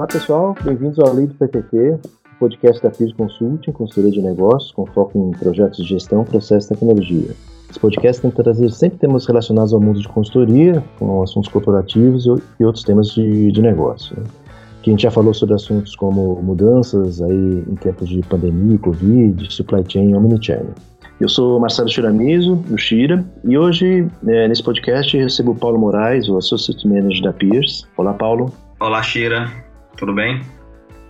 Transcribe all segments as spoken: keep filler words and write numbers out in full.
Olá pessoal, bem-vindos ao Lead P T T, podcast da Peers Consulting, consultoria de negócios com foco em projetos de gestão, processo e tecnologia. Esse podcast tenta trazer sempre temas relacionados ao mundo de consultoria, com assuntos corporativos e outros temas de, de negócio. Né? Que a gente já falou sobre assuntos como mudanças aí em tempos de pandemia, Covid, supply chain e omnichannel. Eu sou Marcelo Chiramizo, do Chira, e hoje, é, nesse podcast, recebo o Paulo Moraes, o Associate Manager da Peers. Olá, Paulo. Olá, Chira. Tudo bem?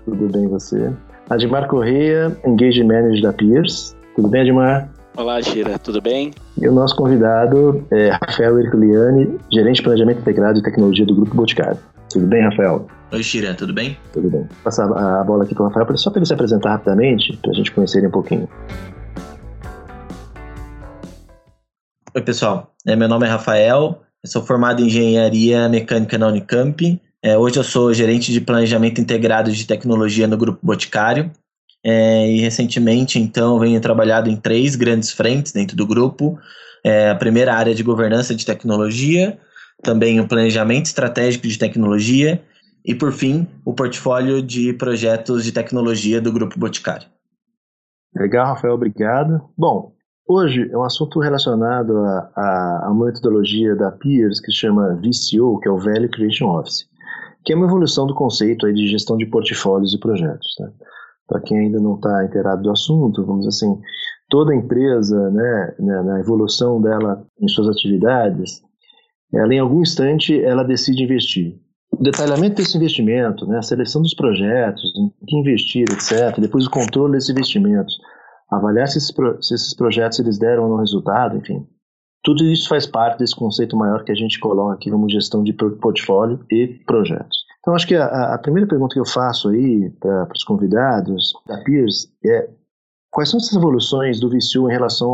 Tudo bem, você. Admar Correa, Engage Manager da Peers. Tudo bem, Admar? Olá, Chira. Tudo bem? E o nosso convidado é Rafael Ercoliani, gerente de planejamento integrado e tecnologia do Grupo Boticário. Tudo bem, Rafael? Oi, Chira, tudo bem? Tudo bem. Vou passar a bola aqui para o Rafael, só para ele se apresentar rapidamente, para a gente conhecer ele um pouquinho. Oi, pessoal. Meu nome é Rafael, eu sou formado em Engenharia Mecânica na Unicamp. Hoje eu sou gerente de planejamento integrado de tecnologia no Grupo Boticário. E recentemente, então, venho trabalhado em três grandes frentes dentro do grupo. A primeira área de governança de tecnologia, também o planejamento estratégico de tecnologia e, por fim, o portfólio de projetos de tecnologia do Grupo Boticário. Legal, Rafael, obrigado. Bom, hoje é um assunto relacionado à metodologia da Peers que se chama V C O, que é o Value Creation Office, que é uma evolução do conceito aí de gestão de portfólios e projetos. Né? Para quem ainda não está inteirado do assunto, vamos dizer assim, toda empresa, né, na evolução dela em suas atividades, ela, em algum instante, ela decide investir. O detalhamento desse investimento, né, a seleção dos projetos, em que investir, etcétera, depois o controle desses investimentos, avaliar se esses, pro, se esses projetos eles deram ou não resultado, enfim. Tudo isso faz parte desse conceito maior que a gente coloca aqui como gestão de portfólio e projetos. Então, acho que a, a primeira pergunta que eu faço aí para os convidados da Peers é: quais são essas evoluções do V C U em relação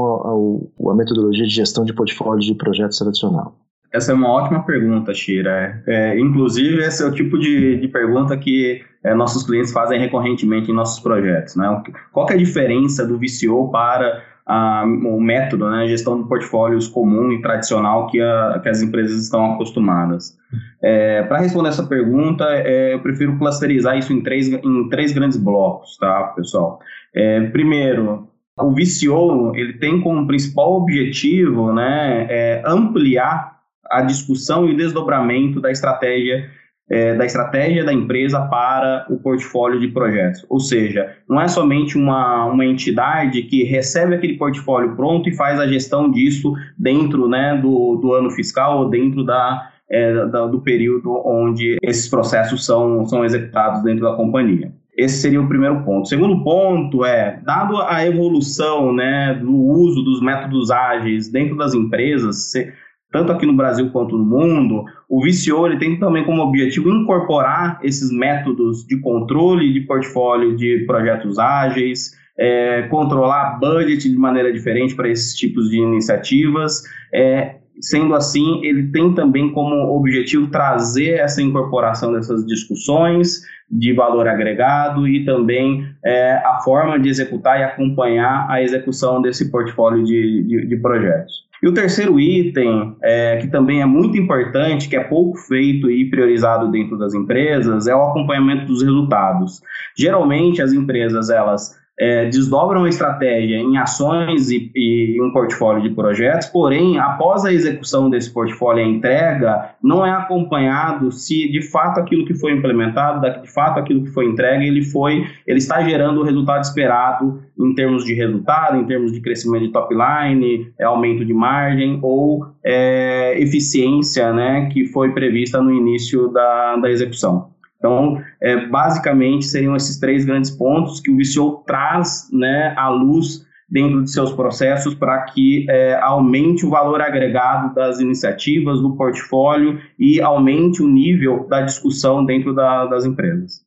à metodologia de gestão de portfólio de projetos tradicional? Essa é uma ótima pergunta, Chira. É, inclusive, esse é o tipo de, de pergunta que é, nossos clientes fazem recorrentemente em nossos projetos. Né? Qual que é a diferença do V C O para a, o método, né, gestão de portfólios comum e tradicional que, a, que as empresas estão acostumadas? É, para responder essa pergunta, é, eu prefiro clusterizar isso em três, em três grandes blocos, tá, pessoal? É, primeiro, o V C O ele tem como principal objetivo, né, é ampliar a discussão e o desdobramento da estratégia, é, da estratégia da empresa para o portfólio de projetos. Ou seja, não é somente uma, uma entidade que recebe aquele portfólio pronto e faz a gestão disso dentro, né, do, do ano fiscal ou dentro da, é, da, do período onde esses processos são, são executados dentro da companhia. Esse seria o primeiro ponto. O segundo ponto é, dado a evolução, né, do uso dos métodos ágeis dentro das empresas, se, tanto aqui no Brasil quanto no mundo, o V C O ele tem também como objetivo incorporar esses métodos de controle de portfólio de projetos ágeis, é, controlar budget de maneira diferente para esses tipos de iniciativas. É, sendo assim, ele tem também como objetivo trazer essa incorporação dessas discussões de valor agregado e também é, a forma de executar e acompanhar a execução desse portfólio de, de, de projetos. E o terceiro item, é, que também é muito importante, que é pouco feito e priorizado dentro das empresas, é o acompanhamento dos resultados. Geralmente, as empresas elas é, desdobram a estratégia em ações e, e um portfólio de projetos, porém, após a execução desse portfólio e a entrega, não é acompanhado se, de fato, aquilo que foi implementado, de fato, aquilo que foi entregue, ele, foi, ele está gerando o resultado esperado em termos de resultado, em termos de crescimento de top line, aumento de margem ou é, eficiência, né, que foi prevista no início da, da execução. Então, é, basicamente, seriam esses três grandes pontos que o V C O traz, né, à luz dentro de seus processos para que é, aumente o valor agregado das iniciativas, do portfólio e aumente o nível da discussão dentro da, das empresas.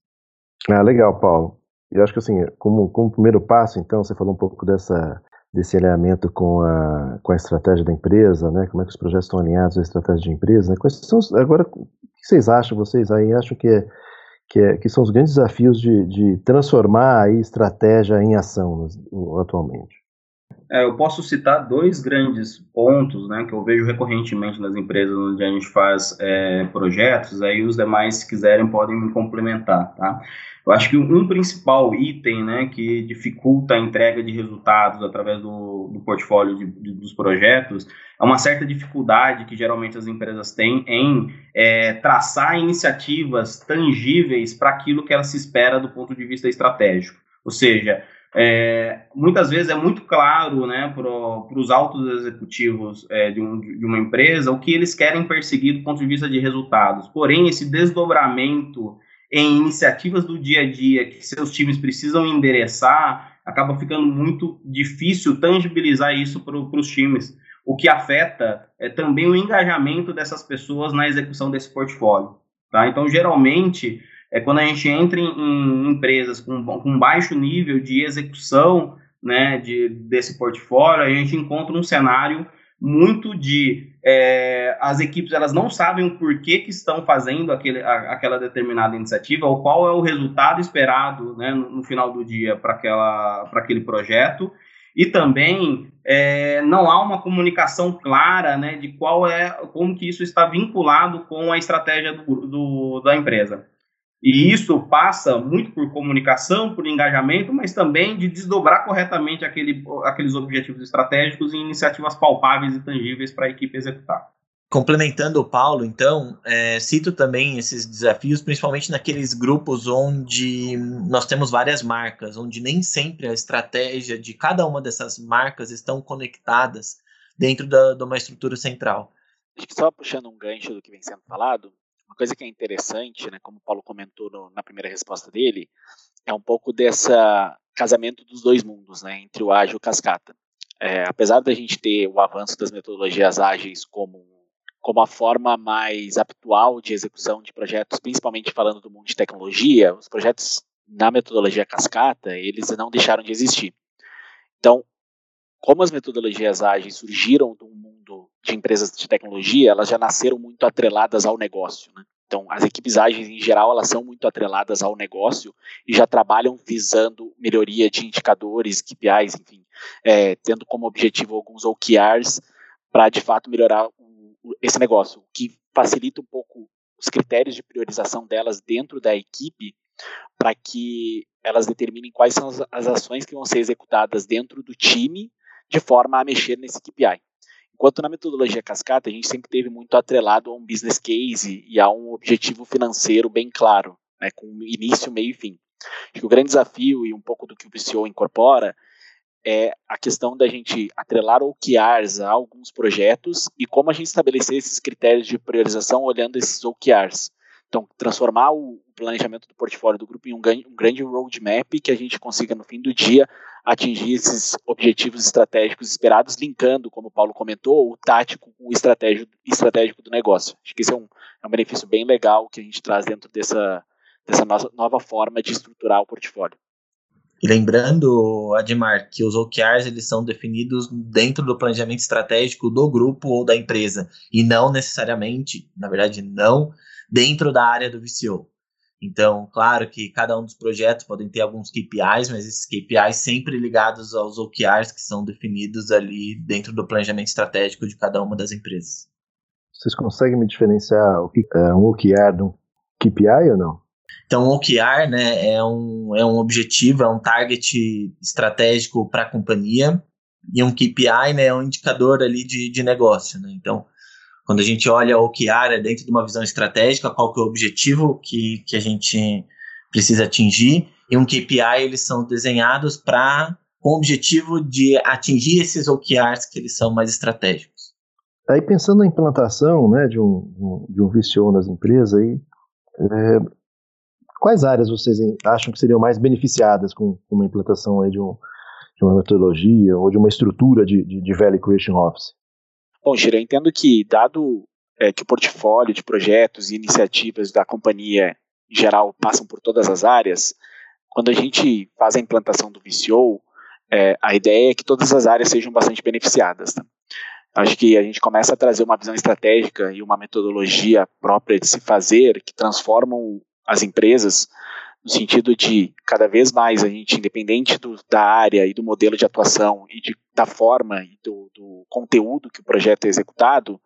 Ah, legal, Paulo. Eu acho que, assim, como, como primeiro passo, então, você falou um pouco dessa, desse alinhamento com a, com a estratégia da empresa, né? Como é que os projetos estão alinhados à estratégia de empresa, né? Quais são os, agora, o que vocês acham, vocês aí acham que, é, que, é, que são os grandes desafios de, de transformar a estratégia em ação atualmente? É, eu posso citar dois grandes pontos, né, que eu vejo recorrentemente nas empresas onde a gente faz é, projetos, aí os demais, se quiserem, podem me complementar, tá? Eu acho que um principal item, né, que dificulta a entrega de resultados através do, do portfólio de, de, dos projetos é uma certa dificuldade que geralmente as empresas têm em é, traçar iniciativas tangíveis para aquilo que ela se espera do ponto de vista estratégico. Ou seja, É, muitas vezes é muito claro, né, para os altos executivos é, de, um, de uma empresa o que eles querem perseguir do ponto de vista de resultados. Porém, esse desdobramento em iniciativas do dia a dia que seus times precisam endereçar acaba ficando muito difícil tangibilizar isso para os times, o que afeta é, também o engajamento dessas pessoas na execução desse portfólio, tá? Então, geralmente, é quando a gente entra em empresas com, com baixo nível de execução, né, de, desse portfólio, a gente encontra um cenário muito de... É, as equipes elas não sabem o porquê que estão fazendo aquele, a, aquela determinada iniciativa, ou qual é o resultado esperado, né, no, no final do dia para aquela, para aquele projeto. E também é, não há uma comunicação clara, né, de qual é, como que isso está vinculado com a estratégia do, do, da empresa. E isso passa muito por comunicação, por engajamento, mas também de desdobrar corretamente aquele, aqueles objetivos estratégicos em iniciativas palpáveis e tangíveis para a equipe executar. Complementando o Paulo, então, é, cito também esses desafios, principalmente naqueles grupos onde nós temos várias marcas, onde nem sempre a estratégia de cada uma dessas marcas estão conectadas dentro da, de uma estrutura central. Acho que só puxando um gancho do que vem sendo falado, uma coisa que é interessante, né, como o Paulo comentou no, na primeira resposta dele, é um pouco desse casamento dos dois mundos, né, entre o ágil e o cascata. É, apesar da gente ter o avanço das metodologias ágeis como, como a forma mais habitual de execução de projetos, principalmente falando do mundo de tecnologia, os projetos na metodologia cascata, eles não deixaram de existir. Então, como as metodologias ágeis surgiram do mundo de empresas de tecnologia, elas já nasceram muito atreladas ao negócio, né? Então, as equipes ágeis, em geral, elas são muito atreladas ao negócio e já trabalham visando melhoria de indicadores, K P Is, enfim, é, tendo como objetivo alguns O K Rs para, de fato, melhorar o, o, esse negócio, o que facilita um pouco os critérios de priorização delas dentro da equipe para que elas determinem quais são as, as ações que vão ser executadas dentro do time de forma a mexer nesse K P I. Enquanto na metodologia cascata, a gente sempre teve muito atrelado a um business case e a um objetivo financeiro bem claro, né, com início, meio e fim. Acho que o grande desafio, e um pouco do que o B C O incorpora, é a questão da gente atrelar O K Rs a alguns projetos e como a gente estabelecer esses critérios de priorização olhando esses O K Rs. Então, transformar o planejamento do portfólio do grupo em um, um grande roadmap que a gente consiga, no fim do dia, atingir esses objetivos estratégicos esperados, linkando, como o Paulo comentou, o tático com o estratégico, estratégico do negócio. Acho que esse é um, é um benefício bem legal que a gente traz dentro dessa, dessa nossa nova forma de estruturar o portfólio. E lembrando, Admar, que os O K Rs eles são definidos dentro do planejamento estratégico do grupo ou da empresa, e não necessariamente, na verdade, não dentro da área do V C O. Então, claro que cada um dos projetos podem ter alguns K P Is, mas esses K P Is sempre ligados aos O K Rs que são definidos ali dentro do planejamento estratégico de cada uma das empresas. Vocês conseguem me diferenciar o que é um O K R de um K P I ou não? Então, o O K R, né, é, um, é um objetivo, é um target estratégico para a companhia, e um K P I, né, é um indicador ali de, de negócio, né? Então, quando a gente olha o O K R é dentro de uma visão estratégica, qual que é o objetivo que, que a gente precisa atingir, e um K P I eles são desenhados para com o objetivo de atingir esses O K Rs que eles são mais estratégicos. Aí pensando na implantação, né, de, um, de um V C O nas empresas, aí, é, quais áreas vocês acham que seriam mais beneficiadas com, com uma implantação aí de, um, de uma metodologia ou de uma estrutura de, de, de Value Creation Office? Bom, Chira, eu entendo que, dado é, que o portfólio de projetos e iniciativas da companhia, em geral, passam por todas as áreas, quando a gente faz a implantação do V C O, é, a ideia é que todas as áreas sejam bastante beneficiadas. Tá? Acho que a gente começa a trazer uma visão estratégica e uma metodologia própria de se fazer, que transformam as empresas no sentido de cada vez mais a gente, independente do, da área e do modelo de atuação e de, da forma e do, do conteúdo que o projeto é executado,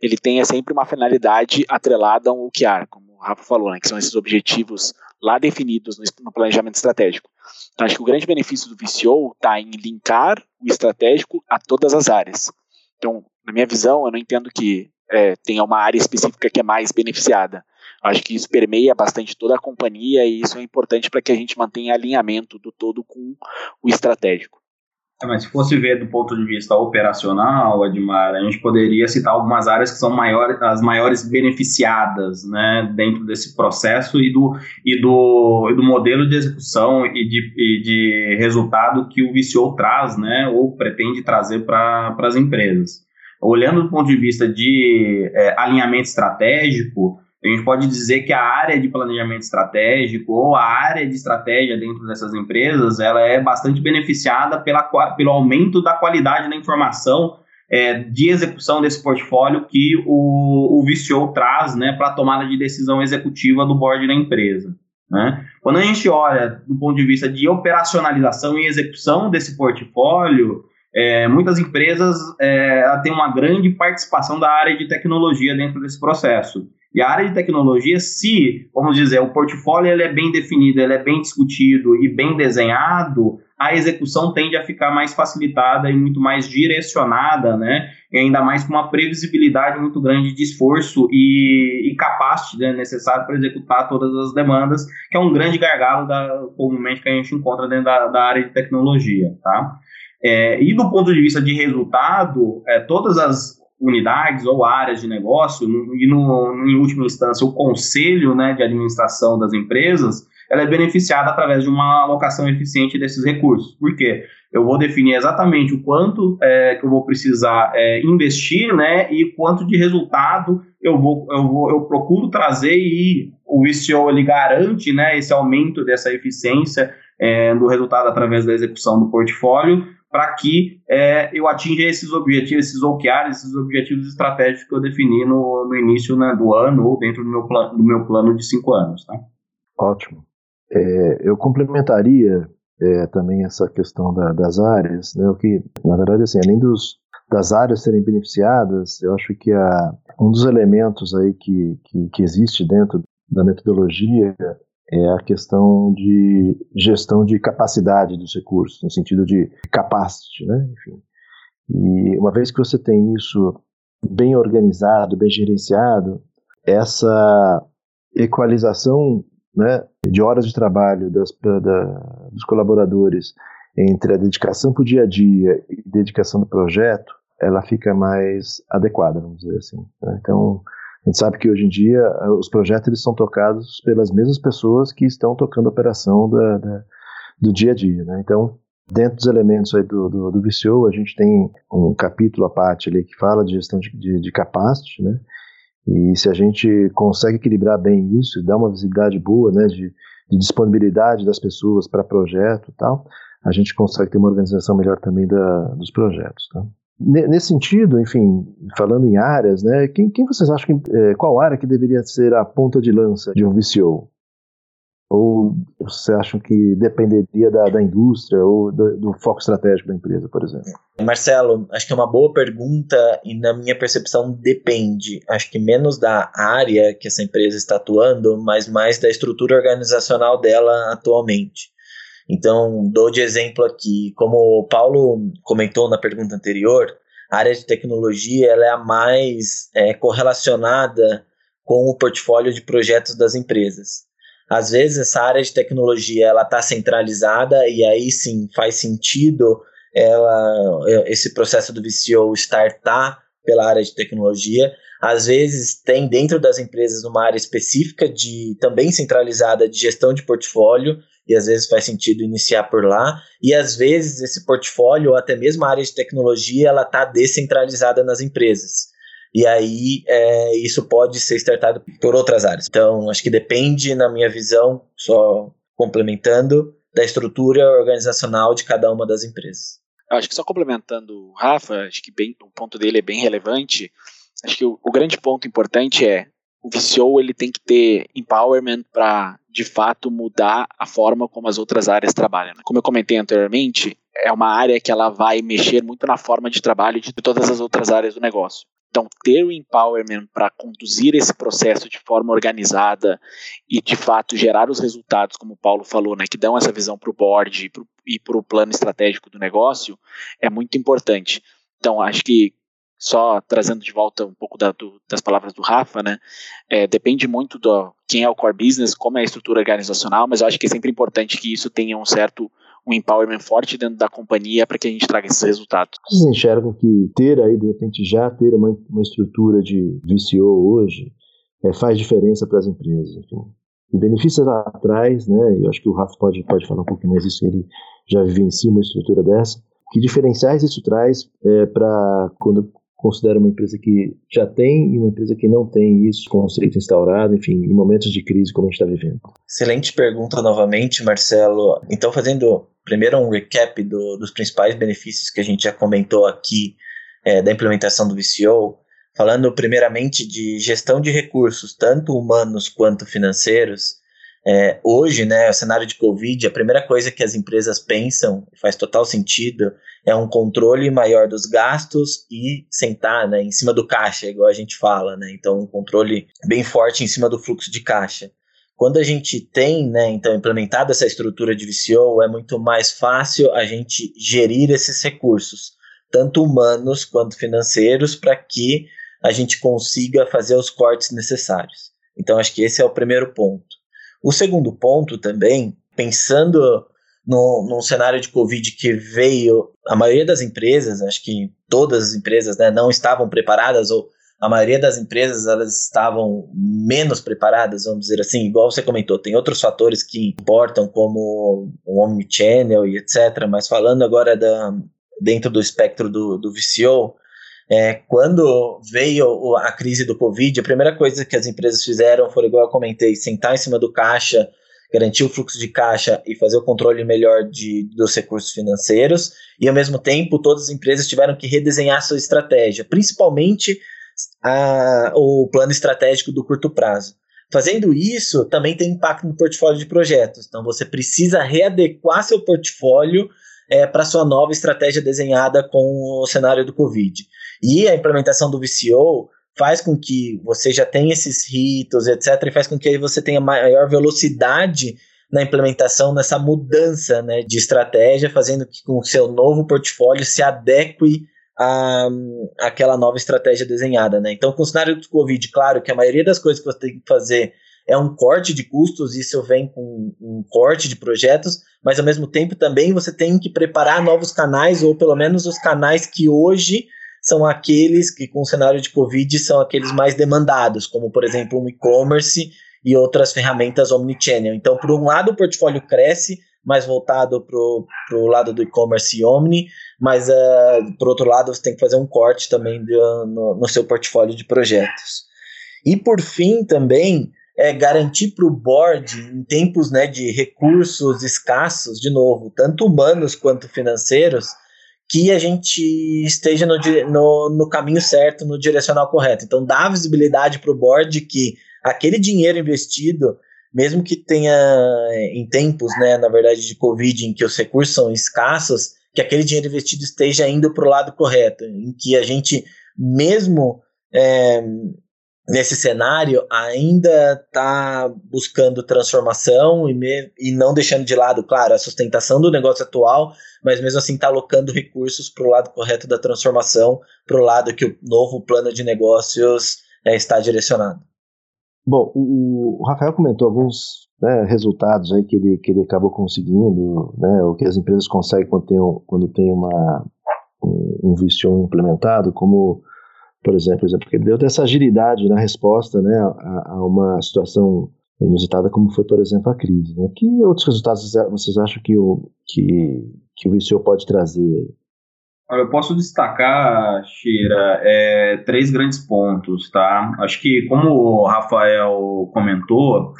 ele tenha sempre uma finalidade atrelada a um O K R, como o Rafa falou, né, que são esses objetivos lá definidos no, no planejamento estratégico. Então, acho que o grande benefício do V C O está em linkar o estratégico a todas as áreas. Então, na minha visão, eu não entendo que é, tenha uma área específica que é mais beneficiada. Acho que isso permeia bastante toda a companhia e isso é importante para que a gente mantenha alinhamento do todo com o estratégico. É, mas se fosse ver do ponto de vista operacional, Admar, a gente poderia citar algumas áreas que são maiores, as maiores beneficiadas, né, dentro desse processo e do, e do, e do modelo de execução e de, e de resultado que o V C O traz, né, ou pretende trazer para as empresas. Olhando do ponto de vista de é, alinhamento estratégico, a gente pode dizer que a área de planejamento estratégico ou a área de estratégia dentro dessas empresas, ela é bastante beneficiada pela, pelo aumento da qualidade da informação é, de execução desse portfólio que o, o V C O traz, né, para a tomada de decisão executiva do board da empresa, né? Quando a gente olha do ponto de vista de operacionalização e execução desse portfólio, é, muitas empresas é, têm uma grande participação da área de tecnologia dentro desse processo. E a área de tecnologia, se, vamos dizer, o portfólio ele é bem definido, ele é bem discutido e bem desenhado, a execução tende a ficar mais facilitada e muito mais direcionada, né? E ainda mais com uma previsibilidade muito grande de esforço e, e capacidade, né, necessária para executar todas as demandas, que é um grande gargalo da, comumente que a gente encontra dentro da, da área de tecnologia, tá? É, e do ponto de vista de resultado, é, todas as unidades ou áreas de negócio e, no, em última instância, o conselho, né, de administração das empresas, ela é beneficiada através de uma alocação eficiente desses recursos. Por quê? Eu vou definir exatamente o quanto é, que eu vou precisar é, investir, né, e quanto de resultado eu, vou, eu, vou, eu procuro trazer, e o V C O ele garante, né, esse aumento dessa eficiência é, do resultado através da execução do portfólio, para que é, eu atinja esses objetivos, esses O K Rs, esses objetivos estratégicos que eu defini no, no início, né, do ano ou dentro do meu, plan, do meu plano de cinco anos. Tá? Ótimo. É, eu complementaria é, também essa questão da, das áreas, né, o que, na verdade, assim, além dos, das áreas serem beneficiadas, eu acho que a, um dos elementos aí que, que, que existe dentro da metodologia é a questão de gestão de capacidade dos recursos, no sentido de capacity, né? Enfim. E uma vez que você tem isso bem organizado, bem gerenciado, essa equalização, né, de horas de trabalho das, da, dos colaboradores entre a dedicação para o dia a dia e dedicação do projeto, ela fica mais adequada, vamos dizer assim, né? Então, a gente sabe que hoje em dia os projetos eles são tocados pelas mesmas pessoas que estão tocando a operação da, da, do dia a dia, né? Então, dentro dos elementos aí do, do, do V C O, a gente tem um capítulo à parte ali que fala de gestão de, de, de capacity, né? E se a gente consegue equilibrar bem isso, dar uma visibilidade boa, né, de, de disponibilidade das pessoas para projeto e tal, a gente consegue ter uma organização melhor também da, dos projetos, tá? Nesse sentido, enfim, falando em áreas, né, quem, quem vocês acham que, é, qual área que deveria ser a ponta de lança de um V C O? Ou vocês acham que dependeria da, da indústria ou do, do foco estratégico da empresa, por exemplo? Marcelo, acho que é uma boa pergunta e, na minha percepção, depende. Acho que menos da área que essa empresa está atuando, mas mais da estrutura organizacional dela atualmente. Então, dou de exemplo aqui, como o Paulo comentou na pergunta anterior, a área de tecnologia ela é a mais é, correlacionada com o portfólio de projetos das empresas. Às vezes, essa área de tecnologia está centralizada e aí sim faz sentido ela, esse processo do V C O startar pela área de tecnologia. Às vezes, tem dentro das empresas uma área específica, de também centralizada, de gestão de portfólio, e às vezes faz sentido iniciar por lá, e às vezes esse portfólio, ou até mesmo a área de tecnologia, ela está descentralizada nas empresas. E aí é, isso pode ser startado por outras áreas. Então, acho que depende, na minha visão, só complementando, da estrutura organizacional de cada uma das empresas. Eu acho que só complementando o Rafa, acho que bem, o ponto dele é bem relevante. Acho que o, o grande ponto importante é o V C O ele tem que ter empowerment para, de fato, mudar a forma como as outras áreas trabalham. Né? Como eu comentei anteriormente, é uma área que ela vai mexer muito na forma de trabalho de todas as outras áreas do negócio. Então, ter o empowerment para conduzir esse processo de forma organizada e, de fato, gerar os resultados, como o Paulo falou, né, que dão essa visão para o board e para o plano estratégico do negócio, é muito importante. Então, acho que, só trazendo de volta um pouco da, do, das palavras do Rafa, né, é, depende muito de quem é o core business, como é a estrutura organizacional, mas eu acho que é sempre importante que isso tenha um certo... um empowerment forte dentro da companhia para que a gente traga esses resultados. Vocês enxergam que ter aí, de repente, já ter uma, uma estrutura de V C O hoje é, faz diferença para as empresas? Enfim. O benefício lá atrás, né, e acho que o Rafa pode, pode falar um pouquinho mais disso, ele já vivencia uma estrutura dessa. Que diferenciais isso traz é, para quando eu considero uma empresa que já tem e uma empresa que não tem isso, conceito instaurado, enfim, em momentos de crise como a gente está vivendo? Excelente pergunta novamente, Marcelo. Então, fazendo... Primeiro, um recap do, dos principais benefícios que a gente já comentou aqui é, da implementação do V C O, falando primeiramente de gestão de recursos, tanto humanos quanto financeiros. É, hoje, né, o cenário de Covid, a primeira coisa que as empresas pensam, faz total sentido, é um controle maior dos gastos e sentar, né, em cima do caixa, igual a gente fala, né, então um controle bem forte em cima do fluxo de caixa. Quando a gente tem, né, então, implementado essa estrutura de V C O, é muito mais fácil a gente gerir esses recursos, tanto humanos quanto financeiros, para que a gente consiga fazer os cortes necessários. Então, acho que esse é o primeiro ponto. O segundo ponto também, pensando no, no cenário de Covid que veio, a maioria das empresas, acho que todas as empresas, né, não estavam preparadas ou a maioria das empresas, elas estavam menos preparadas, vamos dizer assim, igual você comentou, tem outros fatores que importam, como o omnichannel e etcétera, mas falando agora da, dentro do espectro do, do V C O, é, quando veio a crise do Covid, a primeira coisa que as empresas fizeram foi, igual eu comentei, sentar em cima do caixa, garantir o fluxo de caixa e fazer o controle melhor de, dos recursos financeiros, e ao mesmo tempo todas as empresas tiveram que redesenhar sua estratégia, principalmente A, o plano estratégico do curto prazo. Fazendo isso, também tem impacto no portfólio de projetos. Então, você precisa readequar seu portfólio é, para sua nova estratégia desenhada com o cenário do Covid. E a implementação do V C O faz com que você já tenha esses ritos, etcétera, e faz com que você tenha maior velocidade na implementação, nessa mudança, né, de estratégia, fazendo que com o seu novo portfólio se adeque A, aquela nova estratégia desenhada, né? Então, com o cenário do Covid, claro que a maioria das coisas que você tem que fazer é um corte de custos, isso vem com um corte de projetos, mas ao mesmo tempo também você tem que preparar novos canais, ou pelo menos os canais que hoje são aqueles que, com o cenário de Covid, são aqueles mais demandados, como por exemplo o e-commerce e outras ferramentas omnichannel. Então, por um lado, o portfólio cresce, mais voltado para o lado do e-commerce e omni, mas, uh, por outro lado, você tem que fazer um corte também de, uh, no, no seu portfólio de projetos. E, por fim, também, é garantir para o board, em tempos, né, de recursos escassos, de novo, tanto humanos quanto financeiros, que a gente esteja no, no, no caminho certo, no direcional correto. Então, dá visibilidade para o board que aquele dinheiro investido, mesmo que tenha em tempos, né, na verdade, de Covid, em que os recursos são escassos, que aquele dinheiro investido esteja indo para o lado correto, em que a gente, mesmo é, nesse cenário, ainda está buscando transformação e, me, e não deixando de lado, claro, a sustentação do negócio atual, mas mesmo assim está alocando recursos para o lado correto da transformação, para o lado que o novo plano de negócios é, está direcionado. Bom, o Rafael comentou alguns, né, resultados aí que ele, que ele acabou conseguindo, né, o que as empresas conseguem quando tem, quando tem uma, um V C O implementado, como, por exemplo, por exemplo, que ele deu dessa agilidade na resposta, né, a, a uma situação inusitada como foi, por exemplo, a crise. Né? Que outros resultados vocês acham que o, que, que o V C O pode trazer? Eu posso destacar, Shira, é, três grandes pontos, tá? Acho que, como o Rafael comentou,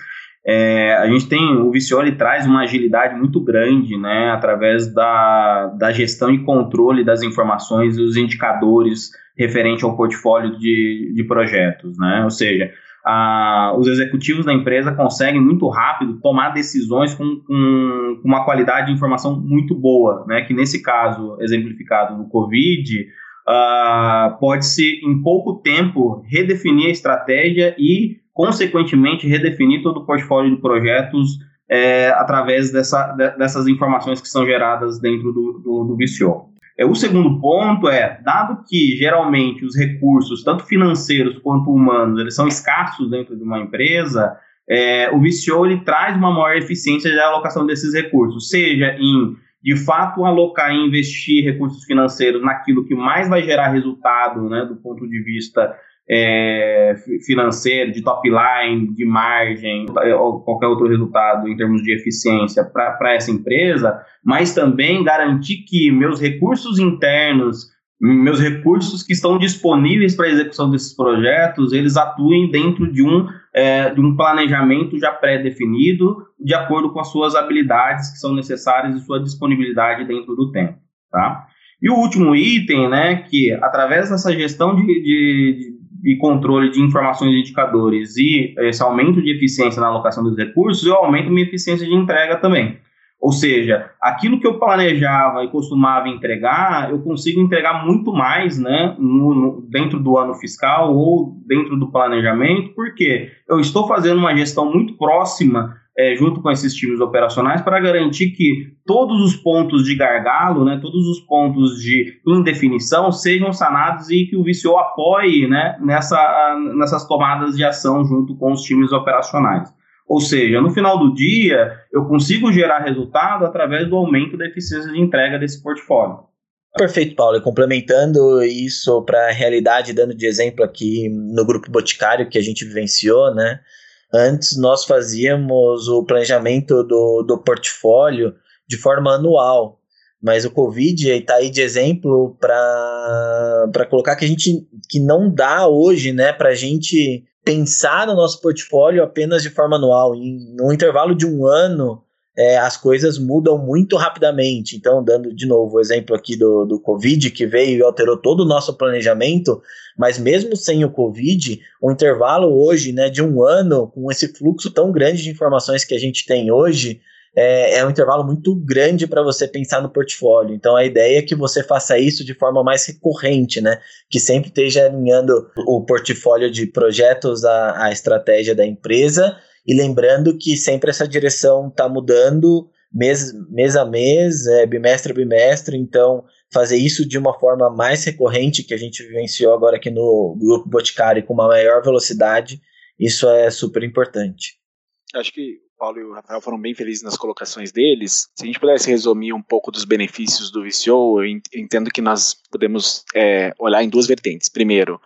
é, a gente tem, o V C O ele traz uma agilidade muito grande, né, através da, da gestão e controle das informações e os indicadores referente ao portfólio de, de projetos, né? Ou seja, a, os executivos da empresa conseguem muito rápido tomar decisões com, com, com uma qualidade de informação muito boa, né? Que nesse caso, exemplificado no COVID, uh, pode-se em pouco tempo redefinir a estratégia e, consequentemente, redefinir todo o portfólio de projetos é, através dessa, de, dessas informações que são geradas dentro do, do, do B C O. O segundo ponto é, dado que geralmente os recursos, tanto financeiros quanto humanos, eles são escassos dentro de uma empresa, é, o B C O ele traz uma maior eficiência da alocação desses recursos, seja em, de fato, alocar e investir recursos financeiros naquilo que mais vai gerar resultado, né, do ponto de vista é, financeiro, de top line, de margem, ou qualquer outro resultado em termos de eficiência para essa empresa, mas também garantir que meus recursos internos, meus recursos que estão disponíveis para a execução desses projetos, eles atuem dentro de um, é, de um planejamento já pré-definido, de acordo com as suas habilidades que são necessárias e sua disponibilidade dentro do tempo, tá? E o último item, né, que através dessa gestão de, de, de e controle de informações e indicadores e esse aumento de eficiência na alocação dos recursos, eu aumento minha eficiência de entrega também. Ou seja, aquilo que eu planejava e costumava entregar, eu consigo entregar muito mais, né, no, no, dentro do ano fiscal ou dentro do planejamento, porque eu estou fazendo uma gestão muito próxima é, junto com esses times operacionais para garantir que todos os pontos de gargalo, né, todos os pontos de indefinição sejam sanados e que o V C O apoie, né, nessa, nessas tomadas de ação junto com os times operacionais. Ou seja, no final do dia, eu consigo gerar resultado através do aumento da eficiência de entrega desse portfólio. Perfeito, Paulo. E complementando isso para a realidade, dando de exemplo aqui no Grupo Boticário que a gente vivenciou, né? Antes nós fazíamos o planejamento do, do portfólio de forma anual, mas o Covid está aí de exemplo para colocar que a gente que não dá hoje, né, para a gente pensar no nosso portfólio apenas de forma anual. Em um intervalo de um ano, é, as coisas mudam muito rapidamente. Então, dando de novo o exemplo aqui do, do Covid, que veio e alterou todo o nosso planejamento, mas mesmo sem o Covid, o intervalo hoje, né, de um ano, com esse fluxo tão grande de informações que a gente tem hoje, é, é um intervalo muito grande para você pensar no portfólio. Então, a ideia é que você faça isso de forma mais recorrente, né, que sempre esteja alinhando o portfólio de projetos à, à estratégia da empresa. E lembrando que sempre essa direção está mudando mês, mês a mês, é, bimestre a bimestre, então fazer isso de uma forma mais recorrente que a gente vivenciou agora aqui no Grupo Boticário com uma maior velocidade, isso é super importante. Acho que o Paulo e o Rafael foram bem felizes nas colocações deles. Se a gente pudesse resumir um pouco dos benefícios do V C O, eu entendo que nós podemos é, olhar em duas vertentes. Primeiro,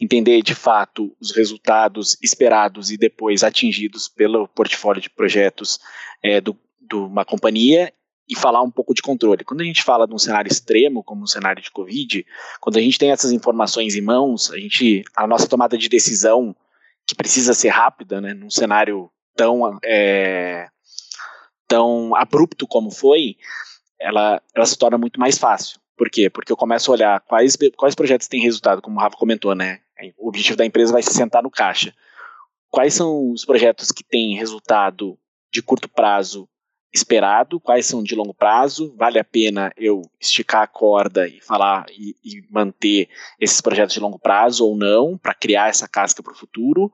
entender de fato os resultados esperados e depois atingidos pelo portfólio de projetos é, do, do uma companhia e falar um pouco de controle. Quando a gente fala de um cenário extremo, como um cenário de Covid, quando a gente tem essas informações em mãos, a, gente, a nossa tomada de decisão, que precisa ser rápida, né, num cenário tão, é, tão abrupto como foi, ela, ela se torna muito mais fácil. Por quê? Porque eu começo a olhar quais, quais projetos têm resultado, como o Rafa comentou, né? O objetivo da empresa vai se sentar no caixa. Quais são os projetos que têm resultado de curto prazo esperado, quais são de longo prazo, vale a pena eu esticar a corda e falar e, e manter esses projetos de longo prazo ou não, para criar essa casca para o futuro,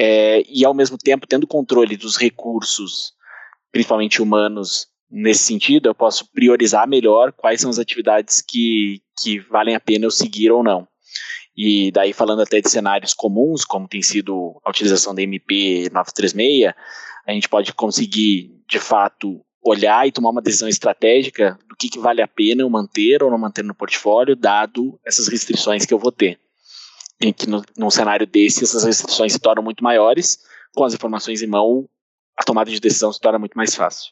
é, e ao mesmo tempo tendo controle dos recursos, principalmente humanos, nesse sentido, eu posso priorizar melhor quais são as atividades que, que valem a pena eu seguir ou não. E daí falando até de cenários comuns, como tem sido a utilização da M P nove três seis, a gente pode conseguir, de fato, olhar e tomar uma decisão estratégica do que, que vale a pena eu manter ou não manter no portfólio, dado essas restrições que eu vou ter. E que no, num cenário desse, essas restrições se tornam muito maiores, com as informações em mão, a tomada de decisão se torna muito mais fácil.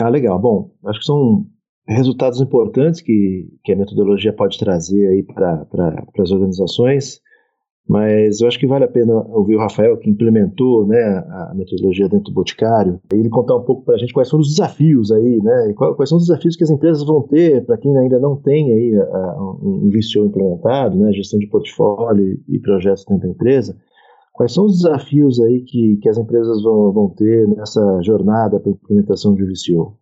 Ah, legal. Bom, acho que são resultados importantes que, que a metodologia pode trazer aí para pra, as organizações, mas eu acho que vale a pena ouvir o Rafael, que implementou, né, a metodologia dentro do Boticário, e ele contar um pouco para a gente quais foram os desafios aí, né, e quais são os desafios que as empresas vão ter para quem ainda não tem aí a, a, um V C O implementado, né, gestão de portfólio e projetos dentro da empresa. Quais são os desafios aí que, que as empresas vão, vão ter nessa jornada para a implementação de um V C O?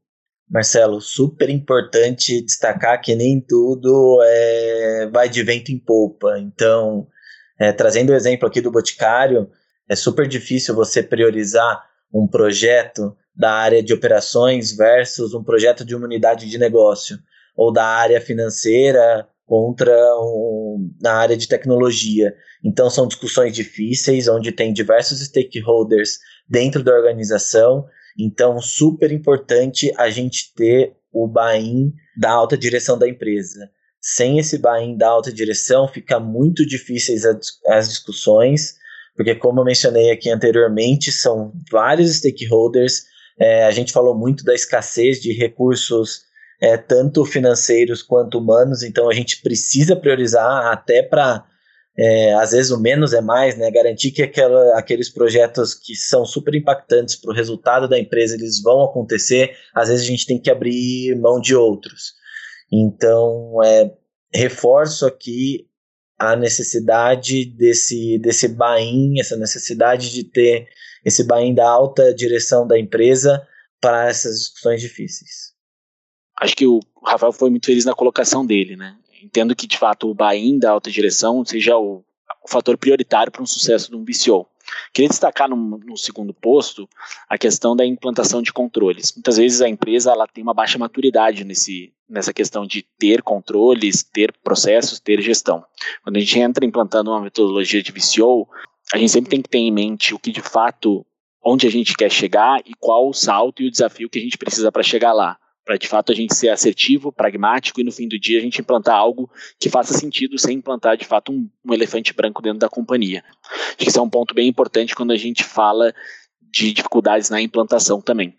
Marcelo, super importante destacar que nem tudo é, vai de vento em polpa. Então, é, trazendo o exemplo aqui do Boticário, é super difícil você priorizar um projeto da área de operações versus um projeto de uma unidade de negócio, ou da área financeira contra um, na área de tecnologia. Então, são discussões difíceis, onde tem diversos stakeholders dentro da organização. Então, super importante a gente ter o buy-in da alta direção da empresa. Sem esse buy-in da alta direção, fica muito difíceis as discussões, porque, como eu mencionei aqui anteriormente, são vários stakeholders. É, a gente falou muito da escassez de recursos, é, tanto financeiros quanto humanos, então a gente precisa priorizar até para, é, às vezes o menos é mais, né, garantir que aquela, aqueles projetos que são super impactantes para o resultado da empresa, eles vão acontecer. Às vezes a gente tem que abrir mão de outros. Então, é, reforço aqui a necessidade desse, desse buy-in, essa necessidade de ter esse buy-in da alta direção da empresa para essas discussões difíceis. Acho que o Rafael foi muito feliz na colocação dele, né? Entendo que, de fato, o buy-in da alta direção seja o, o fator prioritário para um sucesso de um V C O. Queria destacar no, no segundo posto a questão da implantação de controles. Muitas vezes a empresa ela tem uma baixa maturidade nesse, nessa questão de ter controles, ter processos, ter gestão. Quando a gente entra implantando uma metodologia de V C O, a gente sempre tem que ter em mente o que, de fato, onde a gente quer chegar e qual o salto e o desafio que a gente precisa para chegar lá, para de fato a gente ser assertivo, pragmático e no fim do dia a gente implantar algo que faça sentido sem implantar de fato um, um elefante branco dentro da companhia. Acho que isso é um ponto bem importante quando a gente fala de dificuldades na implantação também.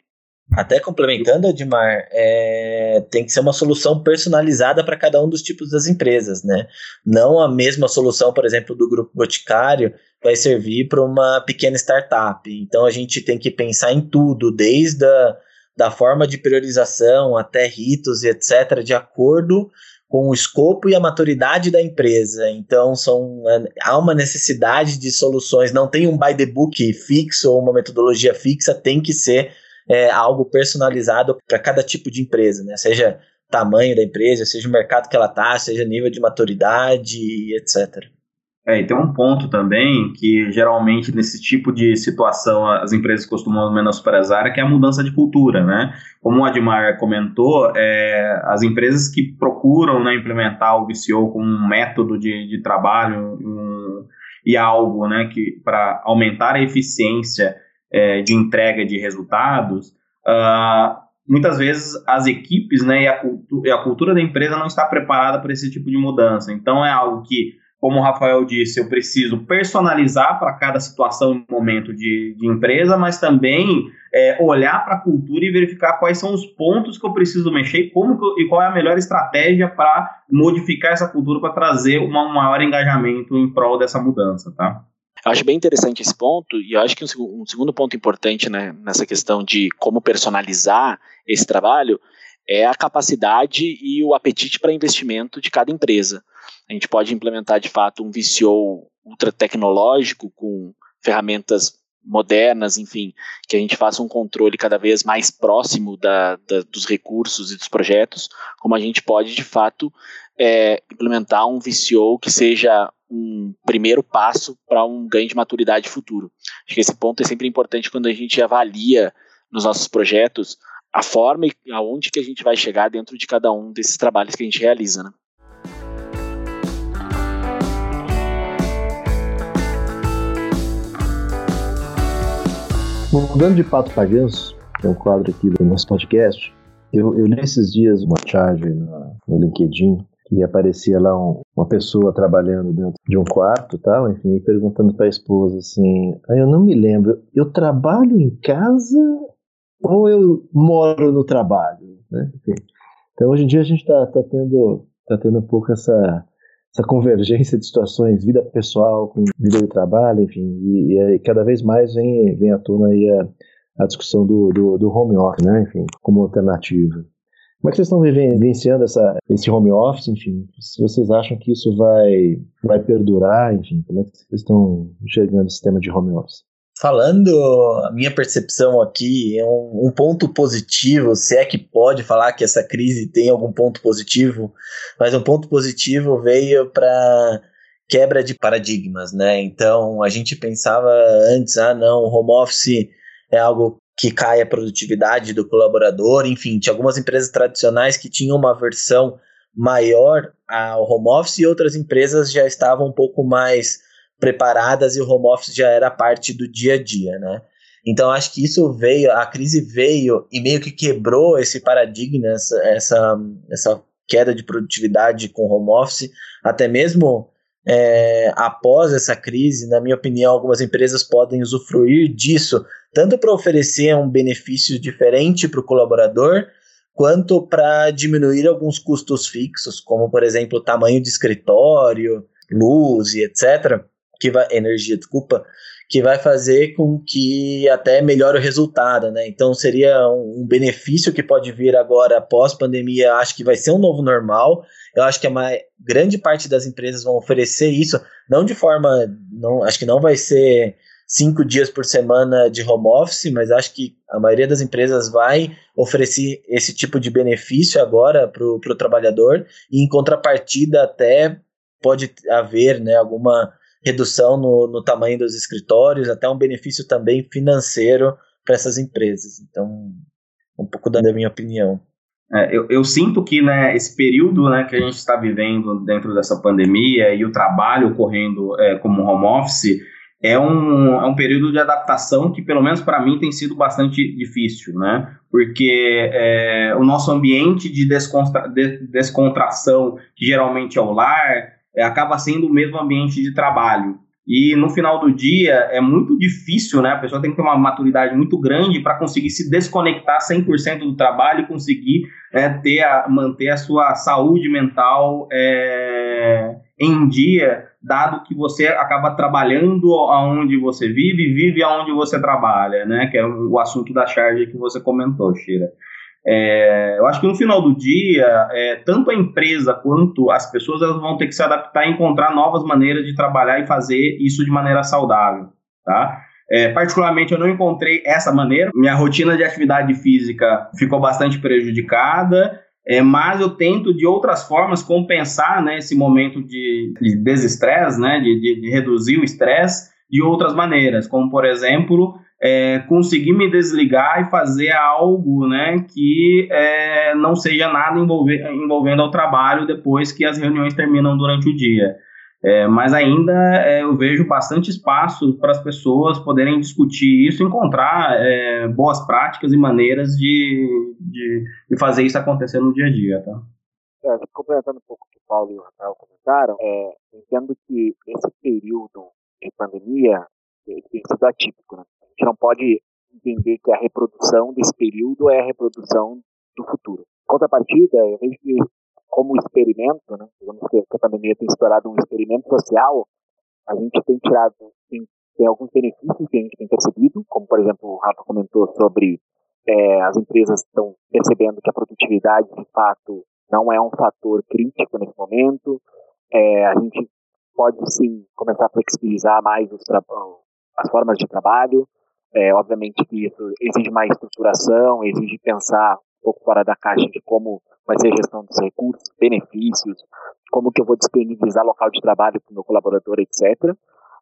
Até complementando, Admar, é, tem que ser uma solução personalizada para cada um dos tipos das empresas, né? Não a mesma solução, por exemplo, do Grupo Boticário vai servir para uma pequena startup. Então a gente tem que pensar em tudo, desde a da forma de priorização até ritos e etcétera, de acordo com o escopo e a maturidade da empresa. Então, são, há uma necessidade de soluções, não tem um by the book fixo ou uma metodologia fixa, tem que ser é, algo personalizado para cada tipo de empresa, né? Seja tamanho da empresa, seja o mercado que ela está, seja nível de maturidade e etcétera. É, e tem um ponto também que geralmente nesse tipo de situação as empresas costumam menosprezar, que é a mudança de cultura, né? Como o Admar comentou, é, as empresas que procuram, né, implementar o V C O como um método de, de trabalho um, e algo, né, que para aumentar a eficiência é, de entrega de resultados, uh, muitas vezes as equipes, né, e, a cultu- e a cultura da empresa não está preparada para esse tipo de mudança. Então é algo que, como o Rafael disse, eu preciso personalizar para cada situação e momento de, de empresa, mas também é, olhar para a cultura e verificar quais são os pontos que eu preciso mexer como que eu, e qual é a melhor estratégia para modificar essa cultura para trazer uma, um maior engajamento em prol dessa mudança, tá? Eu acho bem interessante esse ponto e eu acho que um, um segundo ponto importante, né, nessa questão de como personalizar esse trabalho é a capacidade e o apetite para investimento de cada empresa. A gente pode implementar, de fato, um V C O ultratecnológico com ferramentas modernas, enfim, que a gente faça um controle cada vez mais próximo da, da, dos recursos e dos projetos, como a gente pode, de fato, é, implementar um V C O que seja um primeiro passo para um ganho de maturidade futuro. Acho que esse ponto é sempre importante quando a gente avalia nos nossos projetos a forma e aonde que a gente vai chegar dentro de cada um desses trabalhos que a gente realiza, né? Mudando de pato para ganso, que é um quadro aqui do nosso podcast, eu, eu li esses dias uma charge no, no LinkedIn e aparecia lá um, uma pessoa trabalhando dentro de um quarto, tal, enfim, e perguntando para a esposa assim, ah, eu não me lembro, eu trabalho em casa ou eu moro no trabalho, né? Enfim, então hoje em dia a gente está tá tendo, tá tendo um pouco essa... essa convergência de situações, vida pessoal com vida de trabalho, enfim, e, e, e cada vez mais vem, vem à tona aí a, a discussão do, do, do home office, né, enfim, como alternativa. Como é que vocês estão vivenciando essa, esse home office, enfim? Se vocês acham que isso vai, vai perdurar, enfim, como é que vocês estão enxergando esse tema de home office? Falando a minha percepção aqui, um, um ponto positivo, se é que pode falar que essa crise tem algum ponto positivo, mas um ponto positivo veio para quebra de paradigmas, né? Então, a gente pensava antes, ah, não, o home office é algo que cai a produtividade do colaborador, enfim, tinha algumas empresas tradicionais que tinham uma versão maior ao home office e outras empresas já estavam um pouco mais preparadas e o home office já era parte do dia a dia, né? Então, acho que isso veio, a crise veio e meio que quebrou esse paradigma, essa, essa, essa queda de produtividade com home office, até mesmo é, após essa crise, na minha opinião, algumas empresas podem usufruir disso, tanto para oferecer um benefício diferente para o colaborador, quanto para diminuir alguns custos fixos, como, por exemplo, o tamanho de escritório, luz e etcétera, que vai, energia, desculpa, que vai fazer com que até melhore o resultado, né? Então, seria um, um benefício que pode vir agora pós pandemia, acho que vai ser um novo normal. Eu acho que a maior, grande parte das empresas vão oferecer isso, não de forma, não, acho que não vai ser cinco dias por semana de home office, mas acho que a maioria das empresas vai oferecer esse tipo de benefício agora para o trabalhador e, em contrapartida, até pode haver, né, alguma redução no, no tamanho dos escritórios, até um benefício também financeiro para essas empresas. Então, um pouco da minha opinião. É, eu, eu sinto que, né, esse período, né, que a gente está vivendo dentro dessa pandemia e o trabalho ocorrendo é, como home office é um, é um período de adaptação que, pelo menos para mim, tem sido bastante difícil, né? Porque é, o nosso ambiente de, descontra- de descontração, que geralmente é o lar, é, acaba sendo o mesmo ambiente de trabalho. E no final do dia é muito difícil, né? A pessoa tem que ter uma maturidade muito grande para conseguir se desconectar cem por cento do trabalho e conseguir é, ter a, manter a sua saúde mental é, em dia, dado que você acaba trabalhando aonde você vive e vive aonde você trabalha, né? Que é o assunto da charge que você comentou, Shira. É, eu acho que no final do dia, é, tanto a empresa quanto as pessoas elas vão ter que se adaptar e encontrar novas maneiras de trabalhar e fazer isso de maneira saudável, tá? É, particularmente, eu não encontrei essa maneira. Minha rotina de atividade física ficou bastante prejudicada, é, mas eu tento, de outras formas, compensar, né, esse momento de, de desestresse, né, de, de, de reduzir o estresse de outras maneiras, como, por exemplo, É, conseguir me desligar e fazer algo, né, que é, não seja nada envolver, envolvendo ao trabalho depois que as reuniões terminam durante o dia. É, mas ainda é, eu vejo bastante espaço para as pessoas poderem discutir isso, encontrar é, boas práticas e maneiras de, de, de fazer isso acontecer no dia a dia. Tá? É, complementando um pouco o que o Paulo e o Rafael comentaram, é, entendo que esse período de pandemia tem sido atípico, né? A gente não pode entender que a reprodução desse período é a reprodução do futuro. Contrapartida, eu vejo que, como experimento, né, digamos que a pandemia tem estourado um experimento social, a gente tem tirado, tem, tem alguns benefícios que a gente tem percebido, como, por exemplo, o Rafa comentou sobre é, as empresas estão percebendo que a produtividade, de fato, não é um fator crítico nesse momento. É, a gente pode, sim, começar a flexibilizar mais os tra- as formas de trabalho. É, obviamente que isso exige mais estruturação, exige pensar um pouco fora da caixa de como vai ser a gestão dos recursos, benefícios, como que eu vou disponibilizar local de trabalho para o meu colaborador, etcétera.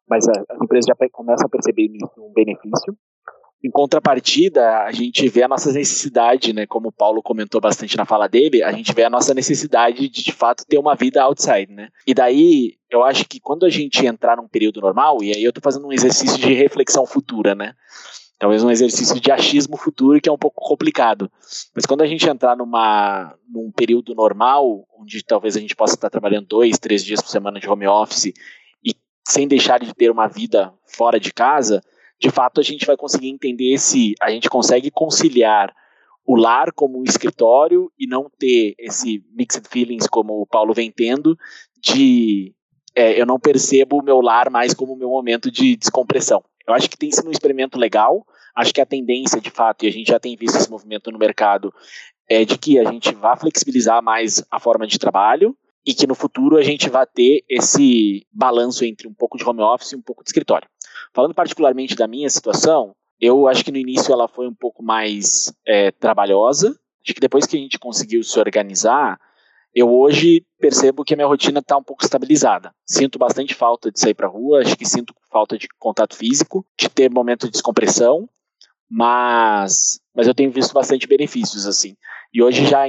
Mas as empresas já começam a perceber nisso um benefício. Em contrapartida, a gente vê a nossa necessidade, né, como o Paulo comentou bastante na fala dele, a gente vê a nossa necessidade de, de fato, ter uma vida outside, né? E daí, eu acho que quando a gente entrar num período normal, e aí eu estou fazendo um exercício de reflexão futura, né? Talvez um exercício de achismo futuro que é um pouco complicado. Mas quando a gente entrar numa, num período normal, onde talvez a gente possa estar trabalhando dois, três dias por semana de home office e sem deixar de ter uma vida fora de casa, de fato, a gente vai conseguir entender se a gente consegue conciliar o lar como um escritório e não ter esse mixed feelings, como o Paulo vem tendo, de é, eu não percebo o meu lar mais como o meu momento de descompressão. Eu acho que tem sido um experimento legal, acho que a tendência, de fato, e a gente já tem visto esse movimento no mercado, é de que a gente vá flexibilizar mais a forma de trabalho e que no futuro a gente vá ter esse balanço entre um pouco de home office e um pouco de escritório. Falando particularmente da minha situação, eu acho que no início ela foi um pouco mais é, trabalhosa. Acho que depois que a gente conseguiu se organizar, eu hoje percebo que a minha rotina está um pouco estabilizada. Sinto bastante falta de sair para a rua, acho que sinto falta de contato físico, de ter momento de descompressão, mas, mas eu tenho visto bastante benefícios, assim. E hoje já,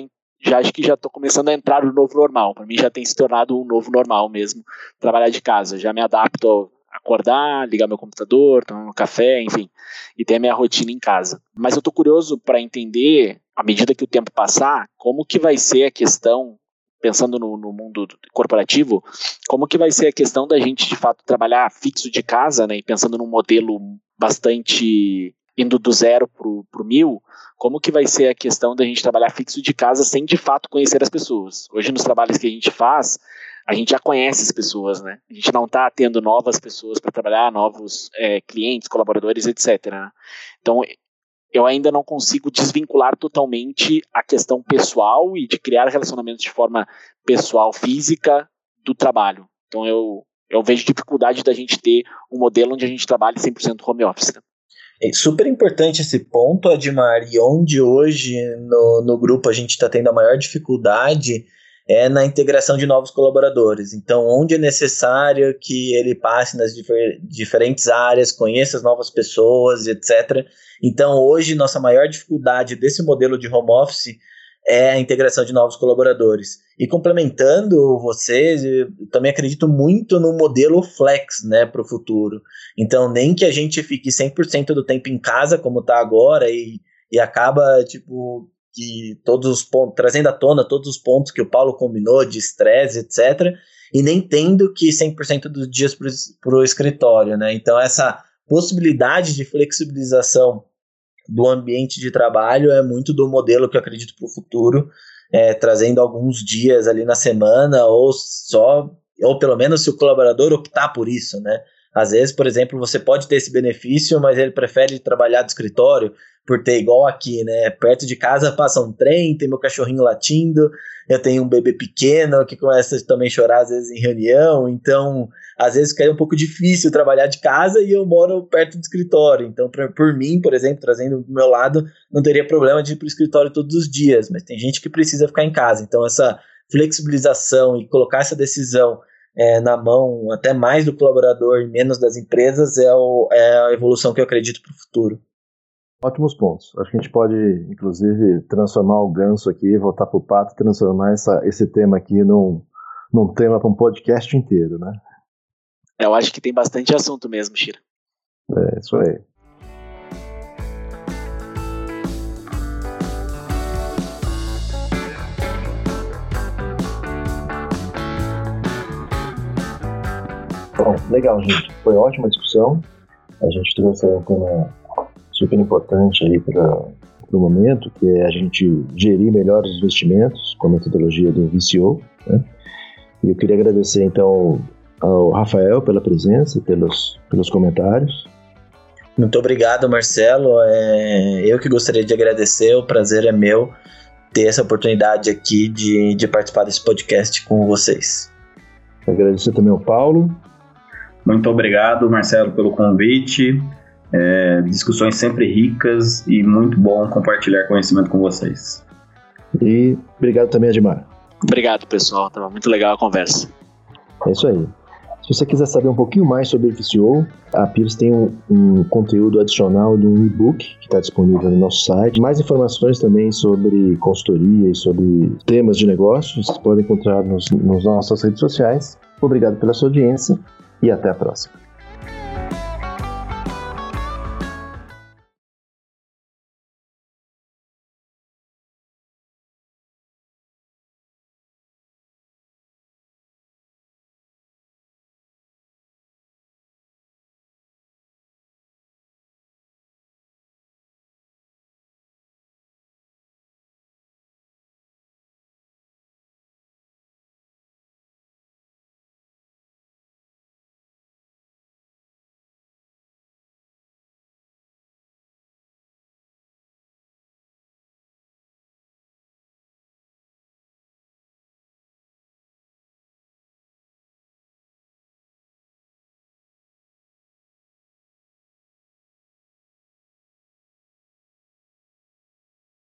já acho que já estou começando a entrar no novo normal. Para mim já tem se tornado um novo normal mesmo, trabalhar de casa. Já me adapto a acordar, ligar meu computador, tomar um café, enfim, e ter a minha rotina em casa. Mas eu estou curioso para entender, à medida que o tempo passar, como que vai ser a questão, pensando no, no mundo corporativo, como que vai ser a questão da gente, de fato, trabalhar fixo de casa, né, e pensando num modelo bastante indo do zero para o mil, como que vai ser a questão da gente trabalhar fixo de casa sem, de fato, conhecer as pessoas. Hoje, nos trabalhos que a gente faz, a gente já conhece as pessoas, né? A gente não está tendo novas pessoas para trabalhar, novos é, clientes, colaboradores, etcétera. Então, eu ainda não consigo desvincular totalmente a questão pessoal e de criar relacionamentos de forma pessoal, física, do trabalho. Então, eu, eu vejo dificuldade da gente ter um modelo onde a gente trabalhe cem por cento home office. É super importante esse ponto, Admar, e onde hoje no, no grupo a gente está tendo a maior dificuldade é na integração de novos colaboradores. Então, onde é necessário que ele passe nas difer- diferentes áreas, conheça as novas pessoas, etcétera. Então, hoje, nossa maior dificuldade desse modelo de home office é a integração de novos colaboradores. E complementando vocês, eu também acredito muito no modelo flex, né, para o futuro. Então, nem que a gente fique cem por cento do tempo em casa, como está agora, e, e acaba, tipo... que todos os pontos, trazendo à tona todos os pontos que o Paulo combinou, de estresse, etcétera, e nem tendo que cem por cento dos dias para o escritório, né? Então, essa possibilidade de flexibilização do ambiente de trabalho é muito do modelo que eu acredito para o futuro, é, trazendo alguns dias ali na semana, ou só, ou pelo menos se o colaborador optar por isso, né? Às vezes, por exemplo, você pode ter esse benefício, mas ele prefere trabalhar do escritório por ter igual aqui, né? Perto de casa passa um trem, tem meu cachorrinho latindo, eu tenho um bebê pequeno que começa também a chorar às vezes em reunião, então às vezes fica um pouco difícil trabalhar de casa e eu moro perto do escritório. Então, pra, por mim, por exemplo, trazendo do meu lado, não teria problema de ir para o escritório todos os dias, mas tem gente que precisa ficar em casa. Então, essa flexibilização e colocar essa decisão É, na mão até mais do colaborador e menos das empresas é, o, é a evolução que eu acredito para o futuro. Ótimos pontos. Acho que a gente pode, inclusive, transformar o ganso aqui, voltar para o pato, transformar essa, esse tema aqui num, num tema para um podcast inteiro, né? Eu acho que tem bastante assunto mesmo, Chira. É, isso aí. Bom, legal, gente. Foi ótima discussão. A gente trouxe um tema super importante aí para o momento, que é a gente gerir melhor os investimentos com a metodologia do V C O, né? E eu queria agradecer, então, ao Rafael pela presença, pelos, pelos comentários. Muito obrigado, Marcelo. É, eu que gostaria de agradecer. O prazer é meu ter essa oportunidade aqui de, de participar desse podcast com vocês. Agradecer também ao Paulo. Muito obrigado, Marcelo, pelo convite. É, discussões sempre ricas e muito bom compartilhar conhecimento com vocês. E obrigado também, Admar. Obrigado, pessoal. Estava muito legal a conversa. É isso aí. Se você quiser saber um pouquinho mais sobre o V C O, a Peers tem um, um conteúdo adicional de um e-book que está disponível no nosso site. Mais informações também sobre consultoria e sobre temas de negócios, vocês podem encontrar nos, nos nossas redes sociais. Obrigado pela sua audiência. E até a próxima.